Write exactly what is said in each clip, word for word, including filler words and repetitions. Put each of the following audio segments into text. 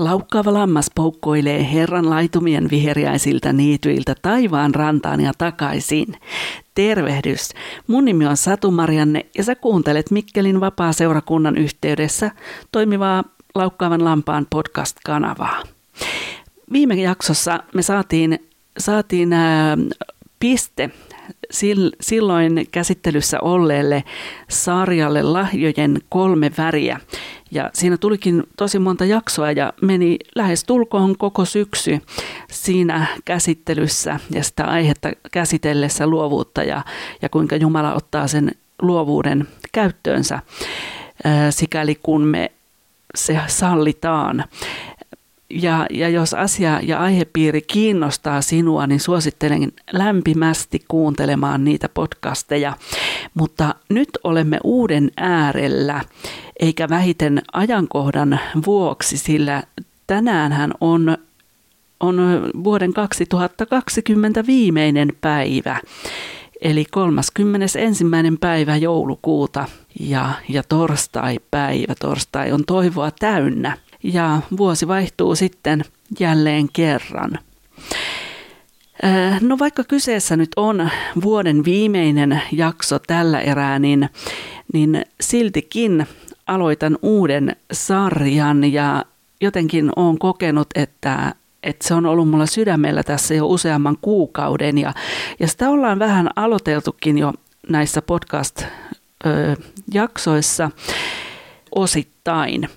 Laukkaava lammas poukkoilee Herran laitumien viheriäisiltä niityiltä taivaan rantaan ja takaisin. Tervehdys! Mun nimi on Satu Marianne ja sä kuuntelet Mikkelin Vapaaseurakunnan yhteydessä toimivaa Laukkaavan lampaan podcast-kanavaa. Viime jaksossa me saatiin, saatiin ää, piste silloin käsittelyssä olleelle sarjalle Lahjojen kolme väriä. Ja siinä tulikin tosi monta jaksoa ja meni lähes tulkoon koko syksy siinä käsittelyssä ja sitä aihetta käsitellessä luovuutta ja, ja kuinka Jumala ottaa sen luovuuden käyttöönsä, sikäli kun me se sallitaan. Ja, ja jos asia ja aihepiiri kiinnostaa sinua, niin suosittelen lämpimästi kuuntelemaan niitä podcasteja. Mutta nyt olemme uuden äärellä, eikä vähiten ajankohdan vuoksi, sillä tänäänhän on, on vuoden kaksituhattakaksikymmentä viimeinen päivä, eli kolmaskymmenesensimmäinen päivä joulukuuta ja, ja torstaipäivä. Torstai on toivoa täynnä. Ja vuosi vaihtuu sitten jälleen kerran. No vaikka kyseessä nyt on vuoden viimeinen jakso tällä erää, niin, niin siltikin aloitan uuden sarjan ja jotenkin olen kokenut, että, että se on ollut mulla sydämellä tässä jo useamman kuukauden ja, ja sitä ollaan vähän aloiteltukin jo näissä podcast-jaksoissa osittain.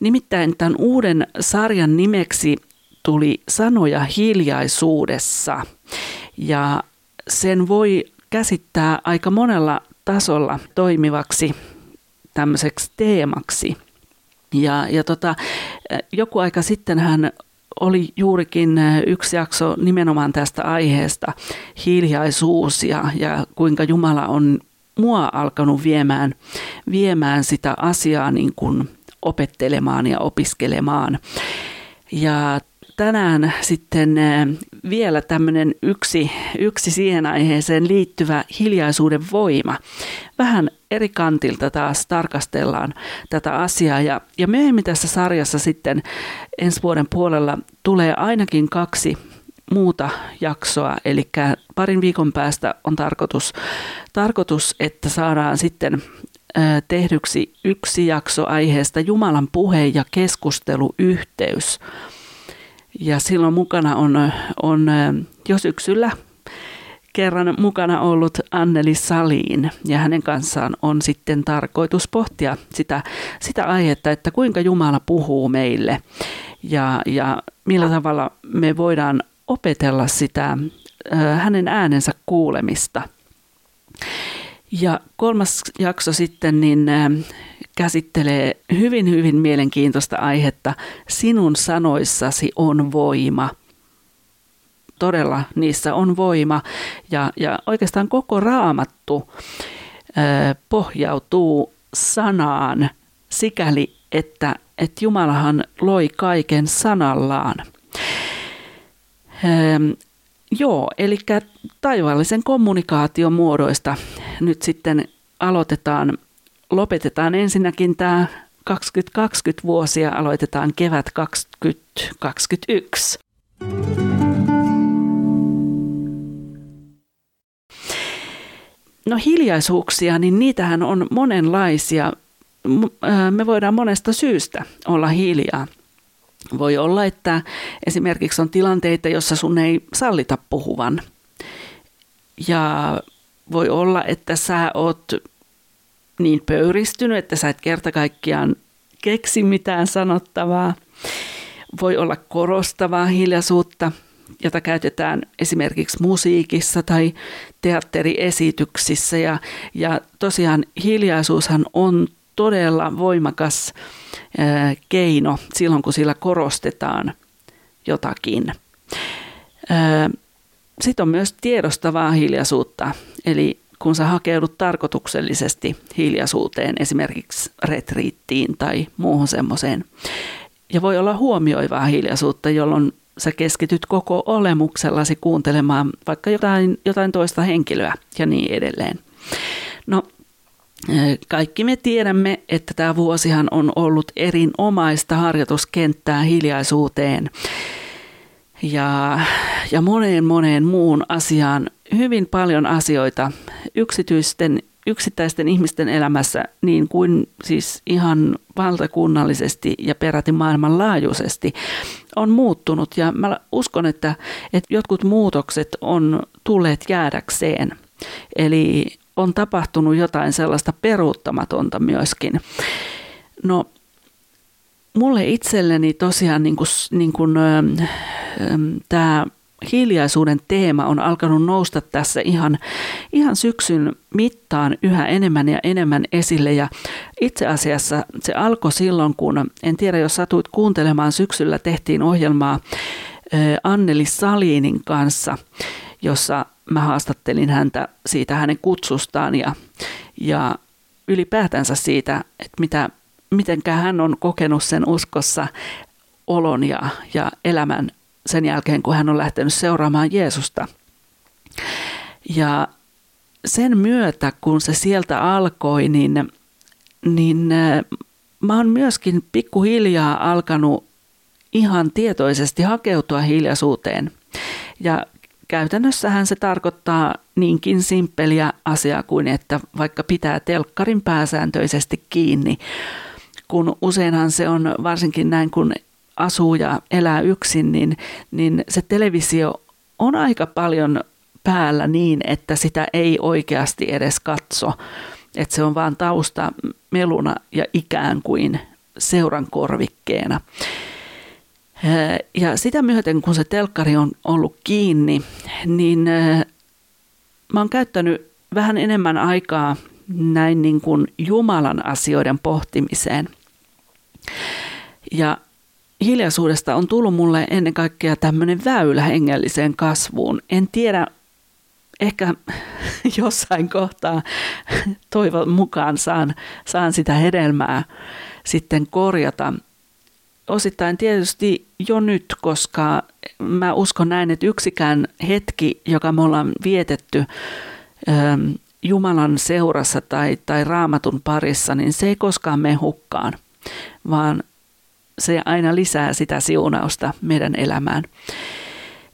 Nimittäin tämän uuden sarjan nimeksi tuli sanoja hiljaisuudessa ja sen voi käsittää aika monella tasolla toimivaksi tämmöiseksi teemaksi. Ja, ja tota, joku aika sittenhän oli juurikin yksi jakso nimenomaan tästä aiheesta, hiljaisuus ja, ja kuinka Jumala on mua alkanut viemään, viemään sitä asiaa niin kuin opettelemaan ja opiskelemaan. Ja tänään sitten vielä tämmöinen yksi, yksi siihen aiheeseen liittyvä hiljaisuuden voima. Vähän eri kantilta taas tarkastellaan tätä asiaa ja, ja myöhemmin tässä sarjassa sitten ensi vuoden puolella tulee ainakin kaksi muuta jaksoa, eli parin viikon päästä on tarkoitus, tarkoitus että saadaan sitten tehdyksi yksi jakso aiheesta Jumalan puhe ja keskusteluyhteys. Ja silloin mukana on, on jo syksyllä kerran mukana ollut Anneli Salin ja hänen kanssaan on sitten tarkoitus pohtia sitä, sitä aihetta, että kuinka Jumala puhuu meille ja, ja millä tavalla me voidaan opetella sitä hänen äänensä kuulemista. Ja kolmas jakso sitten niin käsittelee hyvin, hyvin mielenkiintoista aihetta. Sinun sanoissasi on voima. Todella niissä on voima. Ja, ja oikeastaan koko Raamattu äh, pohjautuu sanaan sikäli, että, että Jumalahan loi kaiken sanallaan. Ähm, Joo, eli taivaallisen kommunikaation muodoista nyt sitten aloitetaan, lopetetaan ensinnäkin tämä kaksituhattakaksikymmentä vuosi ja aloitetaan kevät kaksituhattakaksikymmentäyksi. No hiljaisuuksia, niin niitähän on monenlaisia. Me voidaan monesta syystä olla hiljaa. Voi olla, että esimerkiksi on tilanteita, jossa sun ei sallita puhuvan. Ja voi olla, että sä oot niin pöyristynyt, että sä et kerta kaikkiaan keksi mitään sanottavaa. Voi olla korostavaa hiljaisuutta, jota käytetään esimerkiksi musiikissa tai teatteriesityksissä. Ja, ja tosiaan hiljaisuushan on todella voimakas keino silloin, kun sillä korostetaan jotakin. Sitten on myös tiedostavaa hiljaisuutta, eli kun sä hakeudut tarkoituksellisesti hiljaisuuteen, esimerkiksi retriittiin tai muuhun semmoiseen. Ja voi olla huomioivaa hiljaisuutta, jolloin sä keskityt koko olemuksellasi kuuntelemaan vaikka jotain, jotain toista henkilöä ja niin edelleen. No Kaikki me tiedämme, että tämä vuosihan on ollut erinomaista harjoituskenttää hiljaisuuteen ja, ja moneen moneen muun asiaan. Hyvin paljon asioita yksityisten, yksittäisten ihmisten elämässä, niin kuin siis ihan valtakunnallisesti ja peräti maailmanlaajuisesti, on muuttunut. Ja mä uskon, että, että jotkut muutokset on tulleet jäädäkseen. Eli on tapahtunut jotain sellaista peruuttamatonta myöskin. No, mulle itselleni tosiaan niin kuin, niin kuin, ähm, tämä hiljaisuuden teema on alkanut nousta tässä ihan, ihan syksyn mittaan yhä enemmän ja enemmän esille. Ja itse asiassa se alkoi silloin, kun, en tiedä jos satuit kuuntelemaan, syksyllä tehtiin ohjelmaa äh, Anneli Salinin kanssa, jossa mä haastattelin häntä siitä hänen kutsustaan ja, ja ylipäätänsä siitä, että mitä, mitenkä hän on kokenut sen uskossa olon ja, ja elämän sen jälkeen, kun hän on lähtenyt seuraamaan Jeesusta. Ja sen myötä, kun se sieltä alkoi, niin, niin mä oon myöskin pikkuhiljaa alkanut ihan tietoisesti hakeutua hiljaisuuteen. Ja käytännössähän se tarkoittaa niinkin simppeliä asiaa kuin, että vaikka pitää telkkarin pääsääntöisesti kiinni, kun useinhan se on varsinkin näin, kun asuu ja elää yksin, niin, niin se televisio on aika paljon päällä niin, että sitä ei oikeasti edes katso, että se on vaan tausta meluna ja ikään kuin seuran korvikkeena. Ja sitä myöten, kun se telkkari on ollut kiinni, niin mä oon käyttänyt vähän enemmän aikaa näin niin kuin Jumalan asioiden pohtimiseen. Ja hiljaisuudesta on tullut mulle ennen kaikkea tämmöinen väylä hengelliseen kasvuun. En tiedä, ehkä jossain kohtaa toivon mukaan saan, saan sitä hedelmää sitten korjata. Osittain tietysti jo nyt, koska mä uskon näin, että yksikään hetki, joka me ollaan vietetty Jumalan seurassa tai, tai Raamatun parissa, niin se ei koskaan mene hukkaan, vaan se aina lisää sitä siunausta meidän elämään.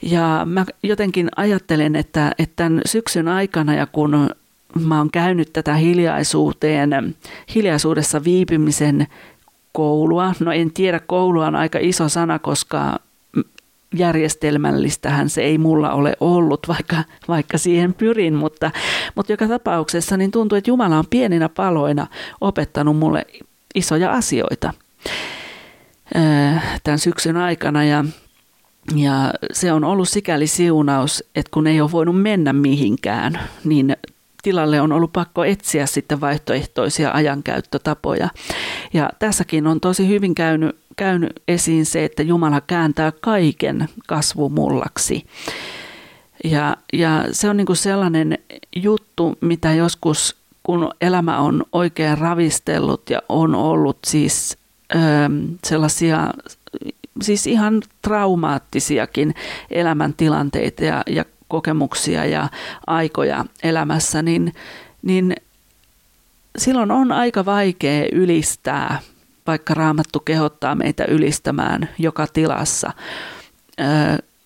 Ja mä jotenkin ajattelen, että, että tämän syksyn aikana ja kun mä oon käynyt tätä hiljaisuuteen, hiljaisuudessa viipymisen koulua. No en tiedä, koulua on aika iso sana, koska järjestelmällistähän se ei mulla ole ollut, vaikka, vaikka siihen pyrin, mutta, mutta joka tapauksessa niin tuntuu, että Jumala on pieninä paloina opettanut mulle isoja asioita tämän syksyn aikana ja, ja se on ollut sikäli siunaus, että kun ei ole voinut mennä mihinkään, niin tilalle on ollut pakko etsiä sitten vaihtoehtoisia ajankäyttötapoja. Ja tässäkin on tosi hyvin käynyt, käynyt esiin se, että Jumala kääntää kaiken kasvumullaksi. Ja, ja se on niin kuin sellainen juttu, mitä joskus, kun elämä on oikein ravistellut ja on ollut siis ö, sellaisia siis ihan traumaattisiakin elämäntilanteita ja, ja kokemuksia ja aikoja elämässä, niin, niin silloin on aika vaikea ylistää, vaikka Raamattu kehottaa meitä ylistämään joka tilassa.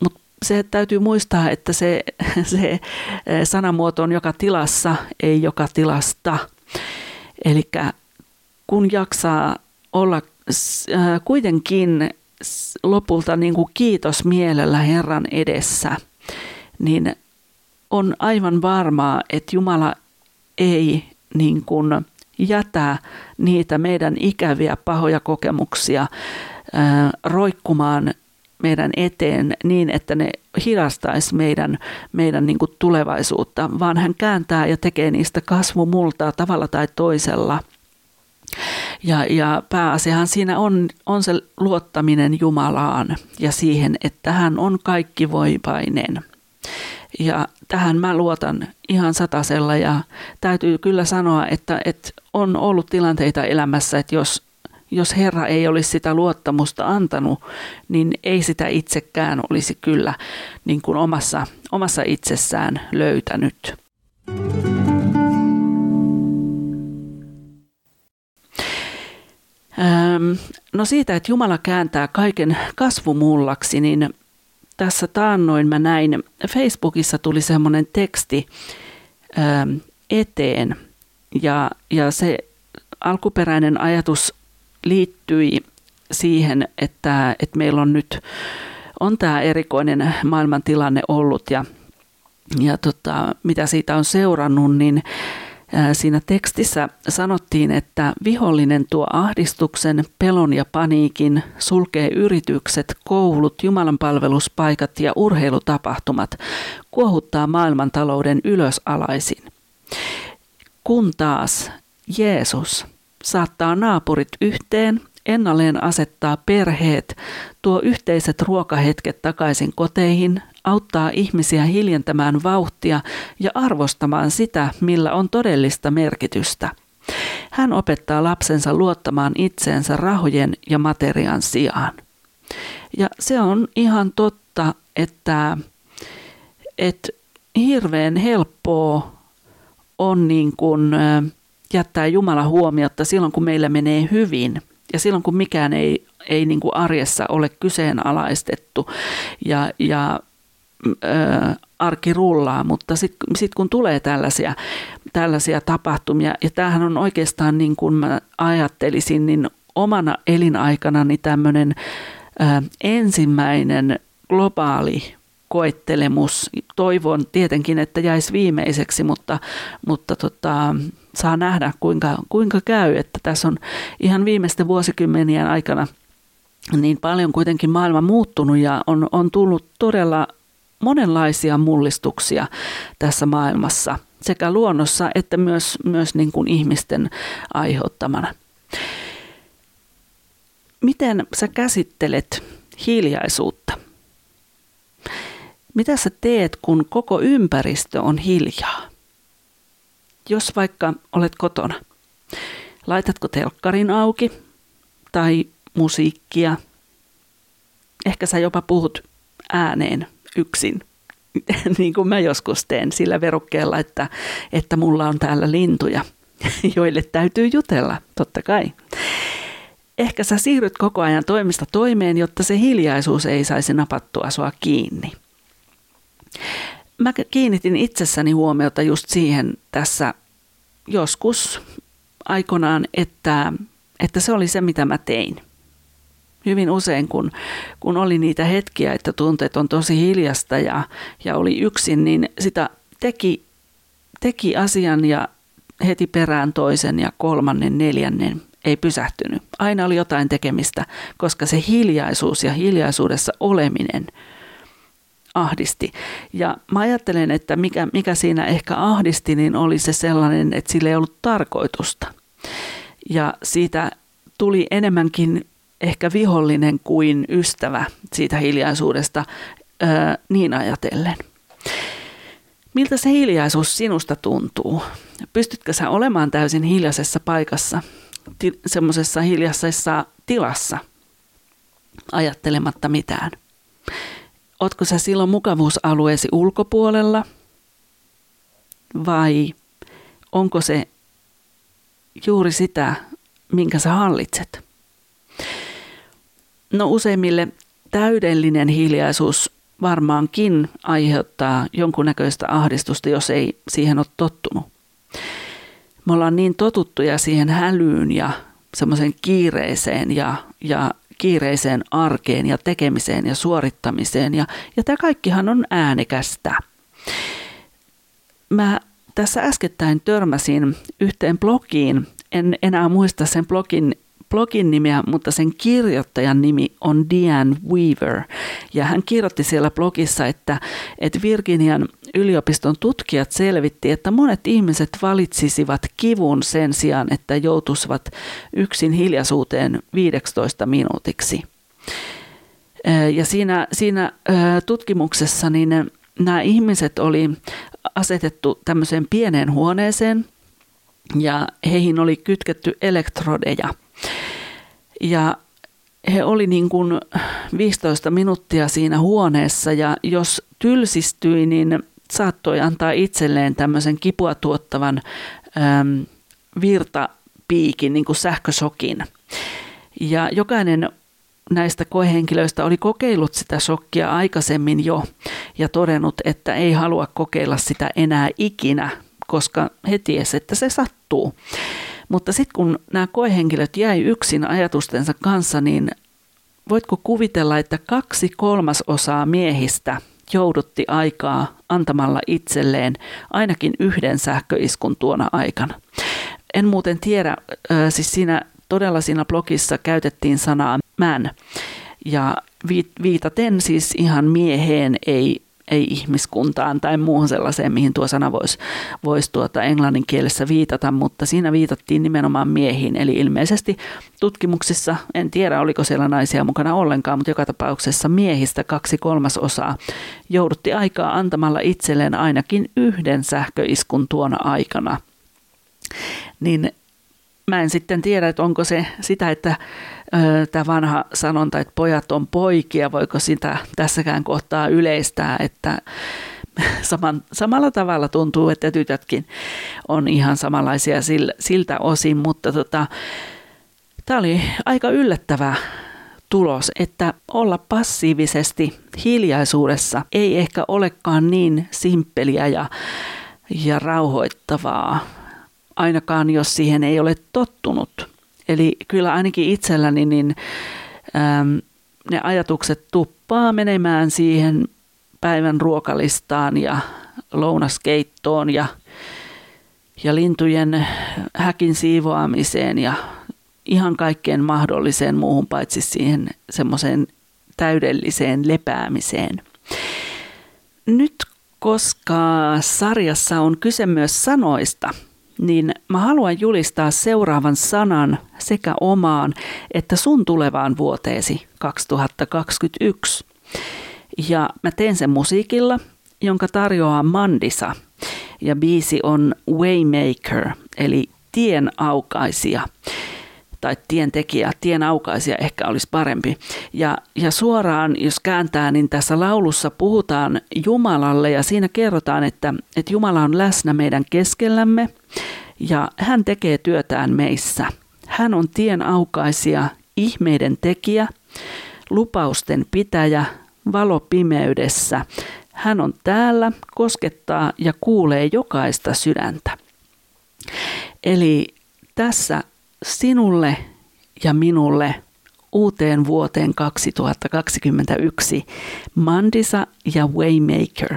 Mutta se täytyy muistaa, että se, se sanamuoto on joka tilassa, ei joka tilasta. Eli kun jaksaa olla kuitenkin lopulta niin kuin kiitos mielellä Herran edessä, niin on aivan varmaa, että Jumala ei niin kuin jätä niitä meidän ikäviä pahoja kokemuksia ää, roikkumaan meidän eteen niin, että ne hidastaisi meidän, meidän niin kuin tulevaisuutta, vaan hän kääntää ja tekee niistä kasvumultaa tavalla tai toisella. Ja, ja pääasiahan siinä on, on se luottaminen Jumalaan ja siihen, että hän on kaikkivoipainen. Ja tähän mä luotan ihan satasella ja täytyy kyllä sanoa, että, että on ollut tilanteita elämässä, että jos, jos Herra ei olisi sitä luottamusta antanut, niin ei sitä itsekään olisi kyllä niin kuin omassa, omassa itsessään löytänyt. No siitä, että Jumala kääntää kaiken kasvumullaksi, niin tässä taannoin mä näin, Facebookissa tuli semmoinen teksti eteen ja, ja se alkuperäinen ajatus liittyi siihen, että, että meillä on nyt on tämä erikoinen maailmantilanne ollut ja, ja tota, mitä siitä on seurannut, niin siinä tekstissä sanottiin, että vihollinen tuo ahdistuksen, pelon ja paniikin, sulkee yritykset, koulut, jumalanpalveluspaikat ja urheilutapahtumat, kuohuttaa maailmantalouden ylösalaisin. Kun taas Jeesus saattaa naapurit yhteen, ennalleen asettaa perheet, tuo yhteiset ruokahetket takaisin koteihin, auttaa ihmisiä hiljentämään vauhtia ja arvostamaan sitä, millä on todellista merkitystä. Hän opettaa lapsensa luottamaan itseensä rahojen ja materiaan sijaan. Ja se on ihan totta, että, että hirveän helppoa on niin kuin jättää Jumala huomiotta silloin, kun meillä menee hyvin. Ja silloin, kun mikään ei, ei niin kuin arjessa ole kyseenalaistettu ja, ja ö, arki rullaa, mutta sitten sit kun tulee tällaisia, tällaisia tapahtumia, ja tämähän on oikeastaan niin kuin mä ajattelisin, niin omana elinaikanani tämmöinen ö, ensimmäinen globaali koettelemus. Toivon tietenkin, että jäisi viimeiseksi, mutta, mutta tota, saa nähdä, kuinka, kuinka käy. Että tässä on ihan viimeisten vuosikymmenien aikana niin paljon kuitenkin maailma muuttunut ja on, on tullut todella monenlaisia mullistuksia tässä maailmassa sekä luonnossa että myös, myös niin kuin ihmisten aiheuttamana. Miten sä käsittelet hiljaisuutta? Mitä sä teet, kun koko ympäristö on hiljaa? Jos vaikka olet kotona, laitatko telkkarin auki tai musiikkia? Ehkä sä jopa puhut ääneen yksin, niin kuin mä joskus teen sillä verukkeella, että, että mulla on täällä lintuja, joille täytyy jutella, totta kai. Ehkä sä siirryt koko ajan toimesta toimeen, jotta se hiljaisuus ei saisi napattua sua kiinni. Mä kiinnitin itsessäni huomiota just siihen tässä joskus aikanaan, että, että se oli se, mitä mä tein. Hyvin usein, kun, kun oli niitä hetkiä, että tunteet on tosi hiljasta ja, ja oli yksin, niin sitä teki, teki asian ja heti perään toisen ja kolmannen, neljännen ei pysähtynyt. Aina oli jotain tekemistä, koska se hiljaisuus ja hiljaisuudessa oleminen ahdisti. Ja mä ajattelen, että mikä, mikä siinä ehkä ahdisti, niin oli se sellainen, että sillä ei ollut tarkoitusta. Ja siitä tuli enemmänkin ehkä vihollinen kuin ystävä siitä hiljaisuudesta öö, niin ajatellen. Miltä se hiljaisuus sinusta tuntuu? Pystytkö sä olemaan täysin hiljaisessa paikassa, ti- semmoisessa hiljaisessa tilassa, ajattelematta mitään? Ootko sä silloin mukavuusalueesi ulkopuolella vai onko se juuri sitä, minkä sä hallitset? No useimmille täydellinen hiljaisuus varmaankin aiheuttaa jonkunnäköistä ahdistusta, jos ei siihen ole tottunut. Me ollaan niin totuttuja siihen hälyyn ja semmoisen kiireeseen ja, ja kiireiseen arkeen ja tekemiseen ja suorittamiseen. Ja, ja tämä kaikkihan on äänekästä. Mä tässä äskettäin törmäsin yhteen blogiin. En enää muista sen blogin, blogin nimeä, mutta sen kirjoittajan nimi on Deanne Weaver. Ja hän kirjoitti siellä blogissa, että, että Virginian yliopiston tutkijat selvitti, että monet ihmiset valitsisivat kivun sen sijaan, että joutuisivat yksin hiljaisuuteen viisitoista minuutiksi. Ja siinä, siinä tutkimuksessa niin nämä ihmiset oli asetettu tämmöiseen pieneen huoneeseen ja heihin oli kytketty elektrodeja. Ja he oli niin kuin viisitoista minuuttia siinä huoneessa ja jos tylsistyi, niin saattoi antaa itselleen tämmöisen kipua tuottavan äm, virtapiikin, niin kuin sähkösokin. Ja jokainen näistä koehenkilöistä oli kokeillut sitä shokkia aikaisemmin jo ja todennut, että ei halua kokeilla sitä enää ikinä, koska he tiesivät, että se sattuu. Mutta sitten kun nämä koehenkilöt jäi yksin ajatustensa kanssa, niin voitko kuvitella, että kaksi kolmasosaa miehistä joudutti aikaa antamalla itselleen ainakin yhden sähköiskun tuona aikana. En muuten tiedä, siis siinä todella siinä blogissa käytettiin sanaa man ja viitaten siis ihan mieheen, ei, ei ihmiskuntaan tai muuhun sellaiseen, mihin tuo sana voisi vois tuota englannin kielessä viitata, mutta siinä viitattiin nimenomaan miehiin. Eli ilmeisesti tutkimuksissa, en tiedä oliko siellä naisia mukana ollenkaan, mutta joka tapauksessa miehistä kaksi kolmasosaa joudutti aikaa antamalla itselleen ainakin yhden sähköiskun tuona aikana. Niin mä en sitten tiedä, että onko se sitä, että tämä vanha sanonta, että pojat on poikia, voiko sitä tässäkään kohtaa yleistää, että saman, samalla tavalla tuntuu, että tytötkin on ihan samanlaisia siltä osin, mutta tota, tämä oli aika yllättävä tulos, että olla passiivisesti hiljaisuudessa ei ehkä olekaan niin simppeliä ja, ja rauhoittavaa, ainakaan jos siihen ei ole tottunut. Eli kyllä ainakin itselläni niin, ähm, ne ajatukset tuppaa menemään siihen päivän ruokalistaan ja lounaskeittoon ja, ja lintujen häkin siivoamiseen ja ihan kaikkeen mahdolliseen muuhun paitsi siihen semmoiseen täydelliseen lepäämiseen. Nyt koska sarjassa on kyse myös sanoista, niin mä haluan julistaa seuraavan sanan sekä omaan että sun tulevaan vuoteesi kaksituhattakaksikymmentäyksi. Ja mä teen sen musiikilla, jonka tarjoaa Mandisa. Ja biisi on Waymaker, eli tienaukaisija. Tai tientekijä, tienaukaisija ehkä olisi parempi. Ja, ja suoraan, jos kääntää, niin tässä laulussa puhutaan Jumalalle ja siinä kerrotaan, että, että Jumala on läsnä meidän keskellämme ja hän tekee työtään meissä. Hän on tienaukaisija, ihmeiden tekijä, lupausten pitäjä, valo pimeydessä. Hän on täällä, koskettaa ja kuulee jokaista sydäntä. Eli tässä sinulle ja minulle uuteen vuoteen kaksituhattakaksikymmentäyksi Mandisa ja Waymaker.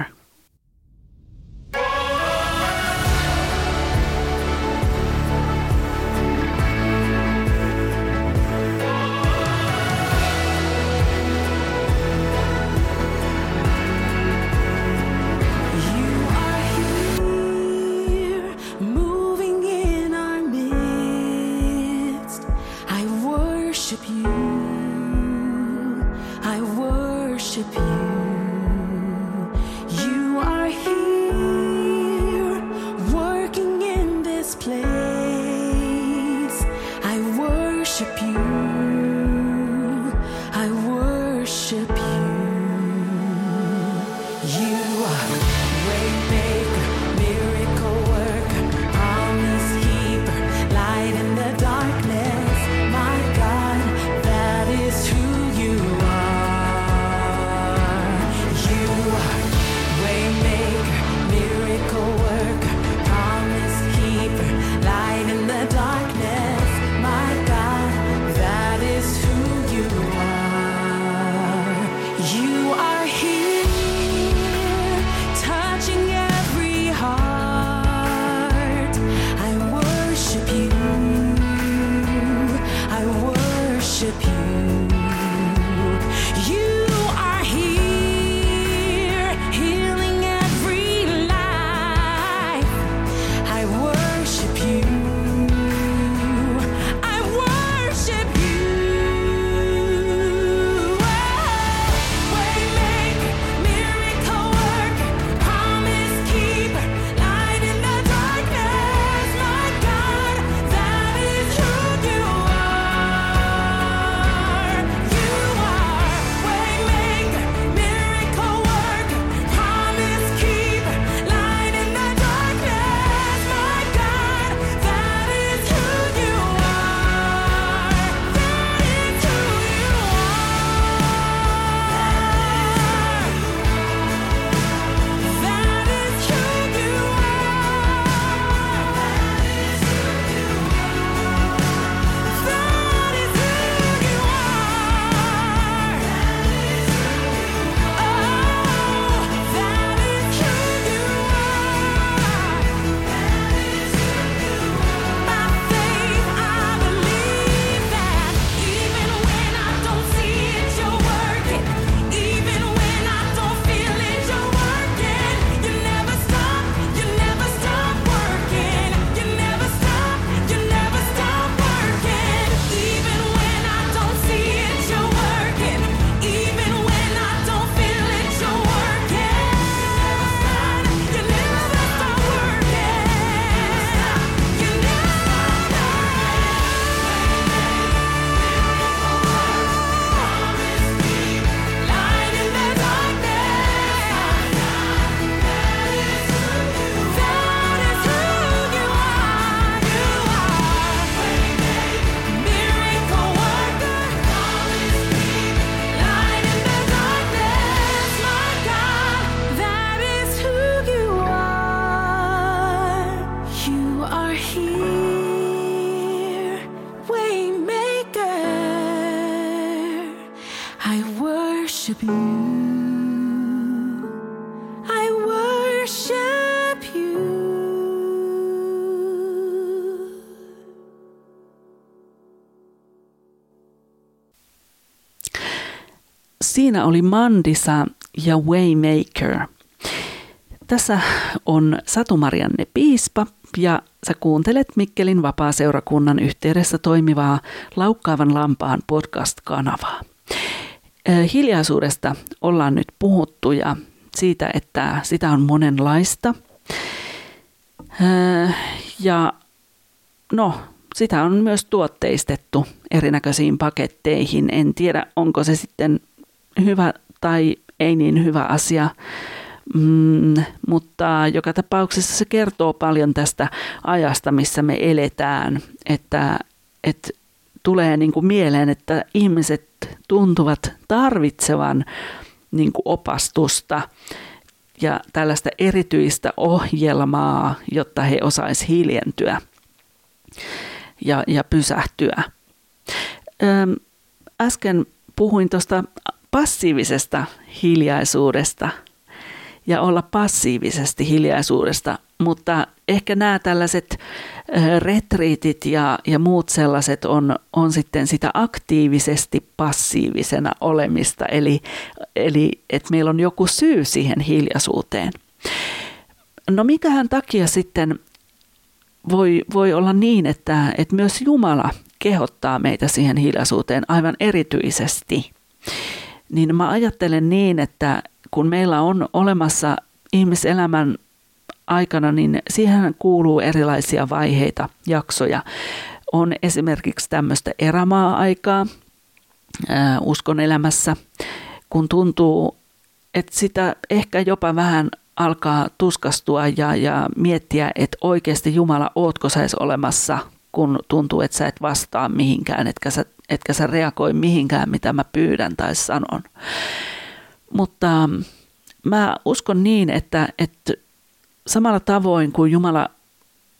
I worship you. I worship you. Siinä oli Mandisa ja Waymaker. Tässä on Satu Marianne Piispa ja sä kuuntelet Mikkelin Vapaaseurakunnan yhteydessä toimivaa Laukkaavan lampaan podcast-kanavaa. Hiljaisuudesta ollaan nyt puhuttu ja siitä, että sitä on monenlaista. Ja no, sitä on myös tuotteistettu erinäköisiin paketteihin. En tiedä, onko se sitten hyvä tai ei niin hyvä asia. Mm, mutta joka tapauksessa se kertoo paljon tästä ajasta, missä me eletään, että, että tulee niin kuin mieleen, että ihmiset tuntuvat tarvitsevan niin kuin opastusta ja tällaista erityistä ohjelmaa, jotta he osaisivat hiljentyä ja, ja pysähtyä. Äsken puhuin tuosta passiivisesta hiljaisuudesta. Ja olla passiivisesti hiljaisuudesta, mutta ehkä nämä tällaiset retriitit ja, ja muut sellaiset on, on sitten sitä aktiivisesti passiivisena olemista, eli, eli että meillä on joku syy siihen hiljaisuuteen. No minkähän takia sitten voi, voi olla niin, että, että myös Jumala kehottaa meitä siihen hiljaisuuteen aivan erityisesti, niin mä ajattelen niin, että kun meillä on olemassa ihmiselämän aikana, niin siihen kuuluu erilaisia vaiheita, jaksoja. On esimerkiksi tämmöistä erämaa-aikaa ää, uskon elämässä, kun tuntuu, että sitä ehkä jopa vähän alkaa tuskastua ja, ja miettiä, että oikeasti Jumala, ootko sä edes olemassa, kun tuntuu, että sä et vastaa mihinkään, etkä sä, etkä sä reagoi mihinkään, mitä mä pyydän tai sanon. Mutta mä uskon niin, että, että samalla tavoin kuin Jumala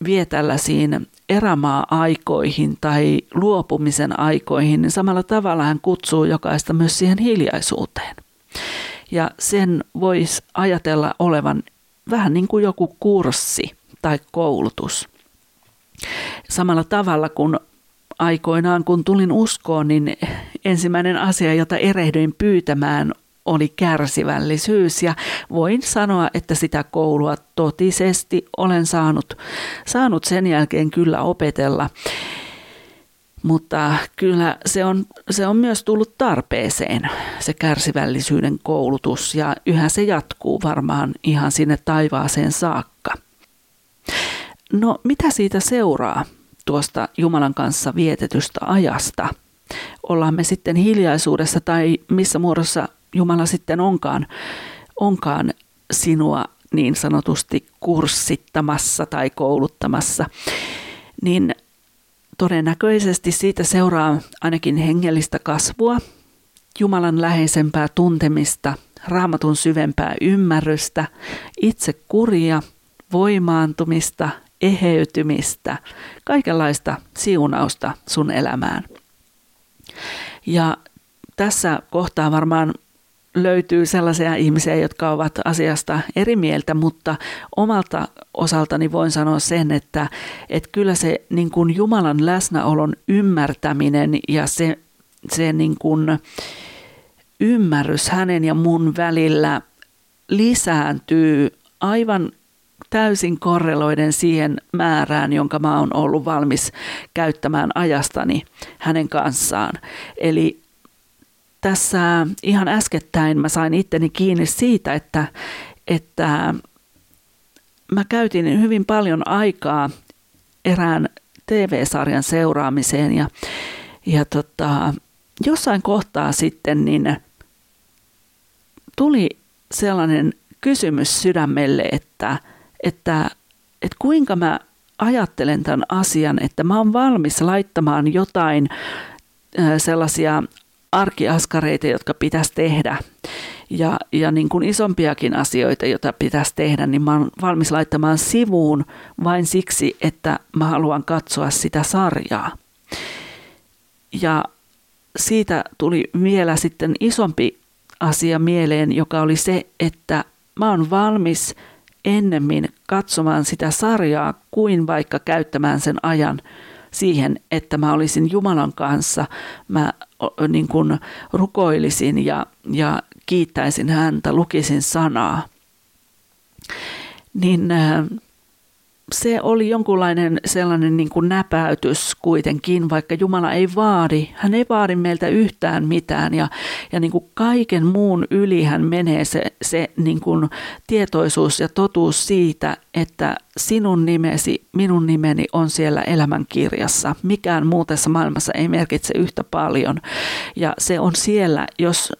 vie tällaisiin erämaa-aikoihin tai luopumisen aikoihin, niin samalla tavalla hän kutsuu jokaista myös siihen hiljaisuuteen. Ja sen voisi ajatella olevan vähän niin kuin joku kurssi tai koulutus. Samalla tavalla kuin aikoinaan, kun tulin uskoon, niin ensimmäinen asia, jota erehdyin pyytämään, oli kärsivällisyys, ja voin sanoa, että sitä koulua totisesti olen saanut, saanut sen jälkeen kyllä opetella, mutta kyllä se on, se on myös tullut tarpeeseen, se kärsivällisyyden koulutus, ja yhä se jatkuu varmaan ihan sinne taivaaseen saakka. No mitä siitä seuraa tuosta Jumalan kanssa vietetystä ajasta? Ollaan me sitten hiljaisuudessa tai missä muodossa Jumala sitten onkaan, onkaan sinua niin sanotusti kurssittamassa tai kouluttamassa, niin todennäköisesti siitä seuraa ainakin hengellistä kasvua, Jumalan läheisempää tuntemista, Raamatun syvempää ymmärrystä, itsekuria, voimaantumista, eheytymistä, kaikenlaista siunausta sun elämään. Ja tässä kohtaa varmaan löytyy sellaisia ihmisiä, jotka ovat asiasta eri mieltä, mutta omalta osaltani voin sanoa sen, että, että kyllä se niin kuin Jumalan läsnäolon ymmärtäminen ja se, se niin kuin ymmärrys hänen ja mun välillä lisääntyy aivan täysin korreloiden siihen määrään, jonka mä oon ollut valmis käyttämään ajastani hänen kanssaan. Eli tässä ihan äskettäin mä sain itteni kiinni siitä, että, että mä käytin hyvin paljon aikaa erään T V-sarjan seuraamiseen ja, ja tota, jossain kohtaa sitten niin tuli sellainen kysymys sydämelle, että, että, että kuinka mä ajattelen tämän asian, että mä oon valmis laittamaan jotain sellaisia arkiaskareita, jotka pitäisi tehdä ja, ja niin kuin isompiakin asioita, joita pitäisi tehdä, niin mä oon valmis laittamaan sivuun vain siksi, että mä haluan katsoa sitä sarjaa. Ja siitä tuli vielä sitten isompi asia mieleen, joka oli se, että mä oon valmis ennemmin katsomaan sitä sarjaa kuin vaikka käyttämään sen ajan siihen, että mä olisin Jumalan kanssa, mä niin kuin rukoilisin ja, ja kiittäisin häntä, lukisin sanaa. Niin se oli jonkunlainen sellainen niin kuin näpäytys kuitenkin, vaikka Jumala ei vaadi, hän ei vaadi meiltä yhtään mitään ja, ja niin kuin kaiken muun yli hän menee se, se niin kuin tietoisuus ja totuus siitä, että sinun nimesi, minun nimeni on siellä elämänkirjassa. Mikään muu tässä maailmassa ei merkitse yhtä paljon ja se on siellä, jos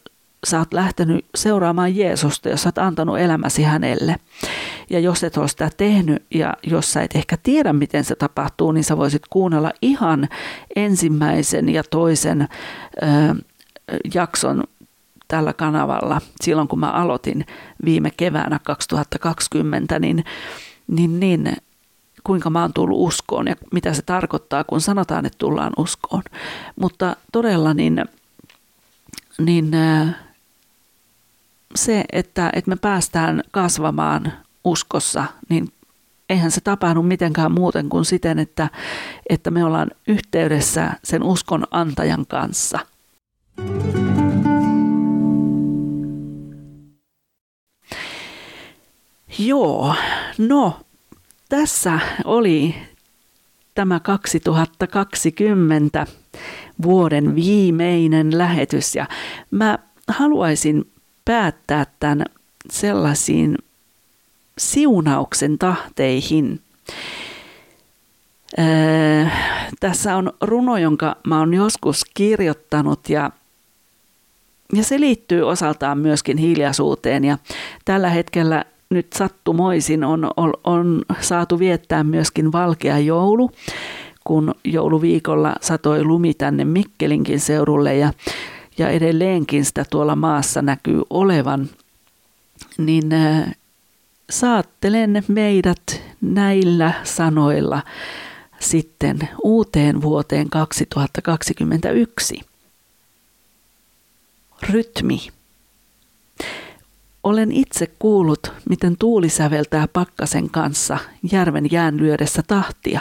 sä oot lähtenyt seuraamaan Jeesusta, jos sä oot antanut elämäsi hänelle. Ja jos et ole sitä tehnyt ja jos sä et ehkä tiedä, miten se tapahtuu, niin sä voisit kuunnella ihan ensimmäisen ja toisen ö, jakson tällä kanavalla. Silloin kun mä aloitin viime keväänä kaksituhattakaksikymmentä, niin, niin, niin kuinka mä oon tullut uskoon ja mitä se tarkoittaa, kun sanotaan, että tullaan uskoon. Mutta todella niin... niin se, että, että me päästään kasvamaan uskossa, niin eihän se tapahdu mitenkään muuten kuin siten, että, että me ollaan yhteydessä sen uskon antajan kanssa. Joo, no tässä oli tämä kaksituhattakaksikymmentä vuoden viimeinen lähetys ja mä haluaisin päättää tämän sellaisiin siunauksen tahteihin. Öö, tässä on runo, jonka mä oon joskus kirjoittanut ja, ja se liittyy osaltaan myöskin hiljaisuuteen ja tällä hetkellä nyt sattumoisin on, on, on saatu viettää myöskin valkea joulu, kun jouluviikolla satoi lumi tänne Mikkelinkin seudulle ja, ja edelleenkin sitä tuolla maassa näkyy olevan, niin äh, saattelen meidät näillä sanoilla sitten uuteen vuoteen kaksituhattakaksikymmentäyksi. Rytmi. Olen itse kuullut, miten tuuli säveltää pakkasen kanssa järven jään lyödessä tahtia.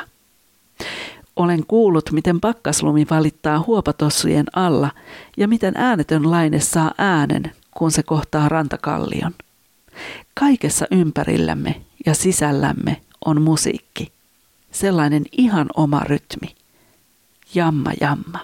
Olen kuullut, miten pakkaslumi valittaa huopatossujen alla ja miten äänetön laine saa äänen, kun se kohtaa rantakallion. Kaikessa ympärillämme ja sisällämme on musiikki. Sellainen ihan oma rytmi. Jamma, jamma.